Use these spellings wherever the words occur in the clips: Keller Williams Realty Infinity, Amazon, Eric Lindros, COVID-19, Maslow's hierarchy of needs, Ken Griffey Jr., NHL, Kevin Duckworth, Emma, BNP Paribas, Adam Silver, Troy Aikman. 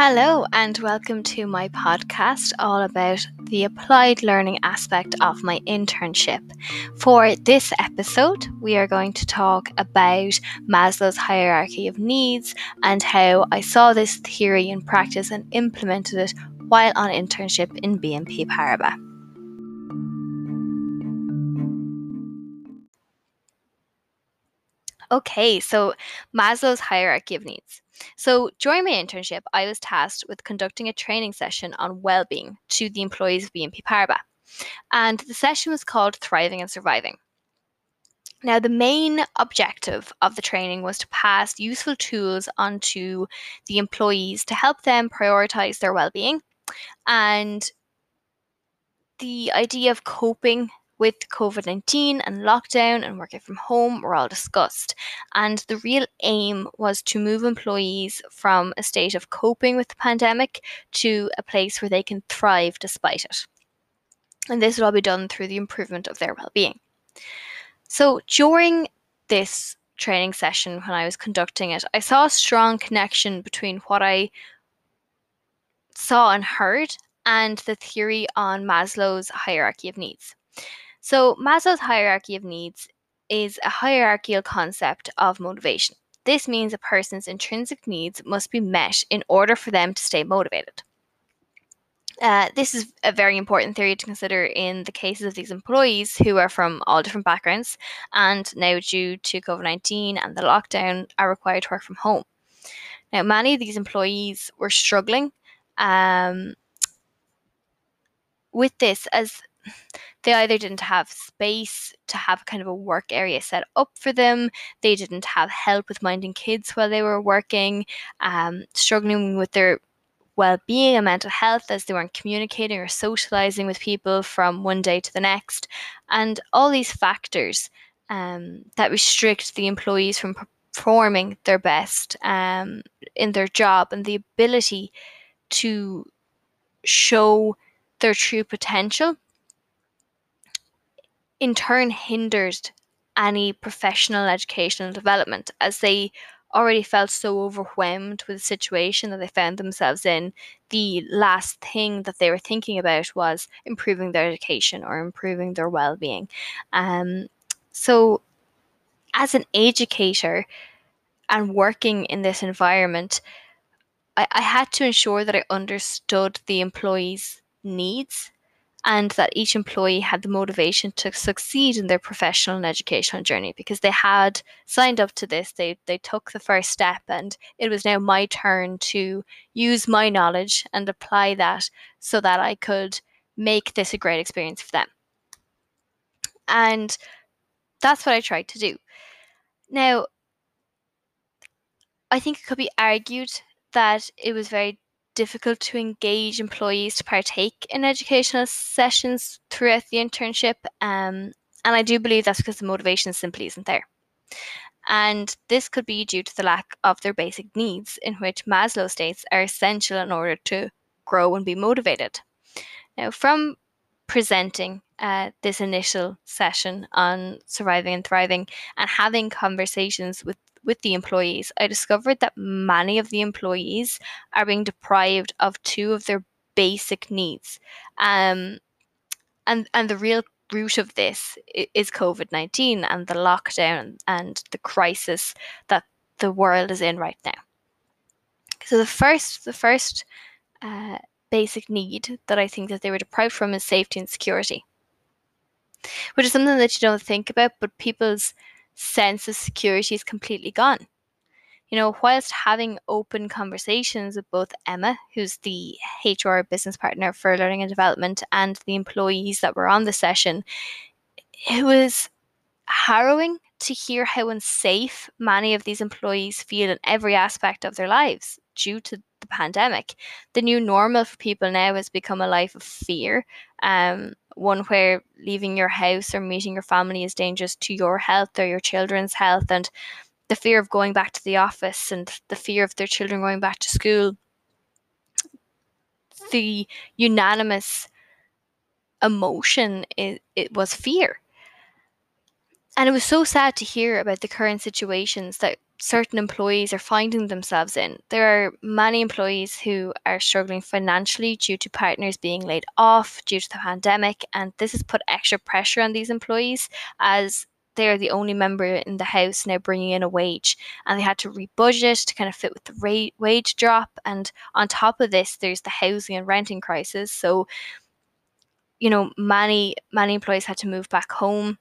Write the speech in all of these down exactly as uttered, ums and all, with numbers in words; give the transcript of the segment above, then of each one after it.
Hello and welcome to my podcast all about the applied learning aspect of my internship. For this episode, we are going to talk about Maslow's hierarchy of needs and how I saw this theory in practice and implemented it while on internship in B N P Paribas. Okay, so Maslow's hierarchy of needs. So during my internship, I was tasked with conducting a training session on well-being to the employees of B N P Paribas. And the session was called Thriving and Surviving. Now, the main objective of the training was to pass useful tools onto the employees to help them prioritise their well-being. And the idea of coping with covid nineteen and lockdown and working from home were all discussed. And the real aim was to move employees from a state of coping with the pandemic to a place where they can thrive despite it. And this would all be done through the improvement of their well-being. So during this training session, when I was conducting it, I saw a strong connection between what I saw and heard and the theory on Maslow's hierarchy of needs. So Maslow's hierarchy of needs is a hierarchical concept of motivation. This means a person's intrinsic needs must be met in order for them to stay motivated. Uh, this is a very important theory to consider in the cases of these employees who are from all different backgrounds and now, due to covid nineteen and the lockdown, are required to work from home. Now, many of these employees were struggling um, with this as they either didn't have space to have kind of a work area set up for them, they didn't have help with minding kids while they were working, um, struggling with their well-being and mental health as they weren't communicating or socialising with people from one day to the next. And all these factors um, that restrict the employees from performing their best um, in their job and the ability to show their true potential in turn hindered any professional educational development, as they already felt so overwhelmed with the situation that they found themselves in. The last thing that they were thinking about was improving their education or improving their well-being. Um, so as an educator and working in this environment, I, I had to ensure that I understood the employees' needs and that each employee had the motivation to succeed in their professional and educational journey, because they had signed up to this, they they took the first step, and it was now my turn to use my knowledge and apply that so that I could make this a great experience for them. And that's what I tried to do. Now, I think it could be argued that it was very difficult to engage employees to partake in educational sessions throughout the internship, um, and I do believe that's because the motivation simply isn't there. And this could be due to the lack of their basic needs, in which Maslow states are essential in order to grow and be motivated. Now, from presenting uh, this initial session on surviving and thriving and having conversations with With the employees, I discovered that many of the employees are being deprived of two of their basic needs. Um, and, and the real root of this is covid nineteen and the lockdown and the crisis that the world is in right now. So the first, the first uh, basic need that I think that they were deprived from is safety and security, which is something that you don't think about, but people's sense of security is completely gone. You know, whilst having open conversations with both Emma, who's the H R business partner for learning and development, and the employees that were on the session, it was harrowing to hear how unsafe many of these employees feel in every aspect of their lives due to the pandemic. The new normal for people now has become a life of fear, um, one where leaving your house or meeting your family is dangerous to your health or your children's health, and the fear of going back to the office and the fear of their children going back to school. The unanimous emotion it, it was fear. And it was so sad to hear about the current situations that certain employees are finding themselves in. There are many employees who are struggling financially due to partners being laid off due to the pandemic, and this has put extra pressure on these employees as they are the only member in the house now bringing in a wage, and they had to rebudget to kind of fit with the rate wage drop. And on top of this, there's the housing and renting crisis. So, you know, many, many employees had to move back home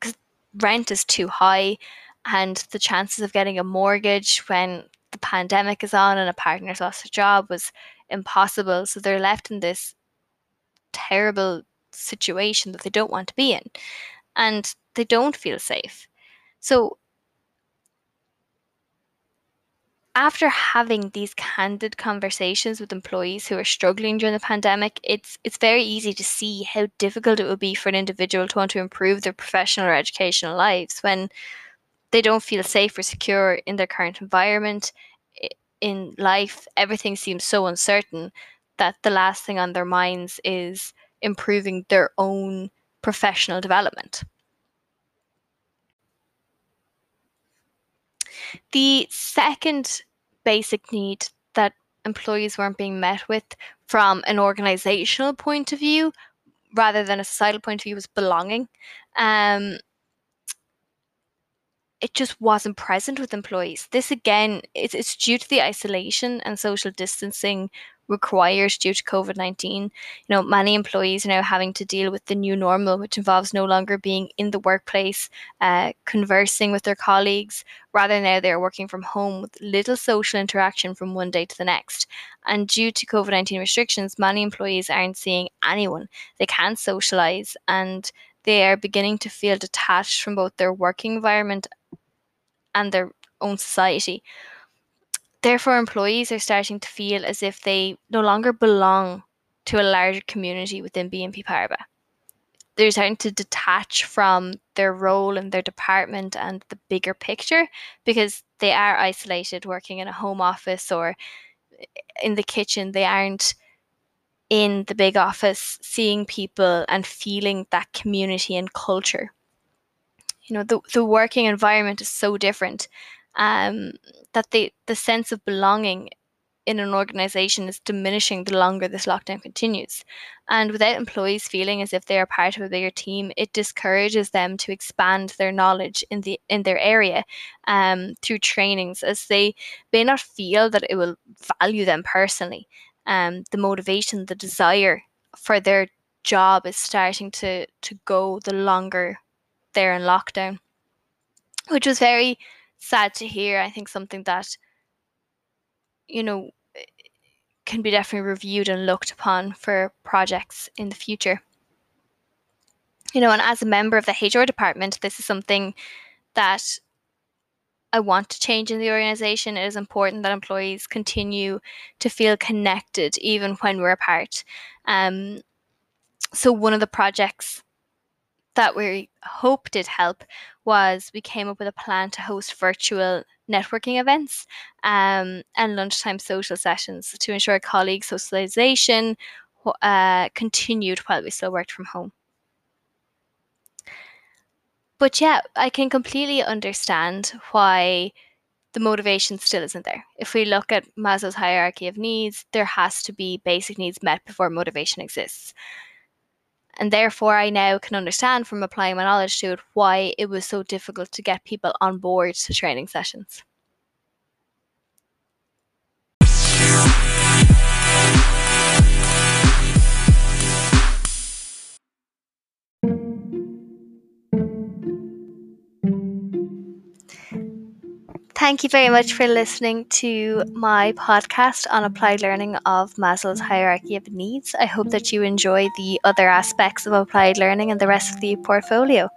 because rent is too high, and the chances of getting a mortgage when the pandemic is on and a partner's lost a job was impossible. So they're left in this terrible situation that they don't want to be in, and they don't feel safe. So after having these candid conversations with employees who are struggling during the pandemic, it's it's very easy to see how difficult it would be for an individual to want to improve their professional or educational lives when they don't feel safe or secure in their current environment. In life, everything seems so uncertain that the last thing on their minds is improving their own professional development. The second basic need that employees weren't being met with from an organizational point of view rather than a societal point of view was belonging. Um, it just wasn't present with employees. This again, it's, it's due to the isolation and social distancing required due to COVID nineteen. You know, many employees are now having to deal with the new normal, which involves no longer being in the workplace, uh, conversing with their colleagues. Rather now they're working from home with little social interaction from one day to the next. And due to COVID nineteen restrictions, many employees aren't seeing anyone. They can't socialise, and they are beginning to feel detached from both their working environment and their own society. Therefore, employees are starting to feel as if they no longer belong to a larger community within B N P Paribas. They're starting to detach from their role in their department and the bigger picture because they are isolated, working in a home office or in the kitchen. They aren't in the big office, seeing people and feeling that community and culture. You know, the, the working environment is so different. Um, that the, the sense of belonging in an organisation is diminishing the longer this lockdown continues. And without employees feeling as if they are part of a bigger team, it discourages them to expand their knowledge in the in their area um, through trainings, as they may not feel that it will value them personally. Um, the motivation, the desire for their job is starting to, to go the longer they're in lockdown, which was very sad to hear. I think something that, you know, can be definitely reviewed and looked upon for projects in the future. You know, and as a member of the H R department, this is something that I want to change in the organisation. It is important that employees continue to feel connected even when we're apart. Um, so one of the projects that we hoped did help was we came up with a plan to host virtual networking events um, and lunchtime social sessions to ensure colleague socialisation uh, continued while we still worked from home. But yeah, I can completely understand why the motivation still isn't there. If we look at Maslow's hierarchy of needs, there has to be basic needs met before motivation exists. And therefore, I now can understand from applying my knowledge to it why it was so difficult to get people on board to training sessions. Thank you very much for listening to my podcast on applied learning of Maslow's hierarchy of needs. I hope that you enjoy the other aspects of applied learning and the rest of the portfolio.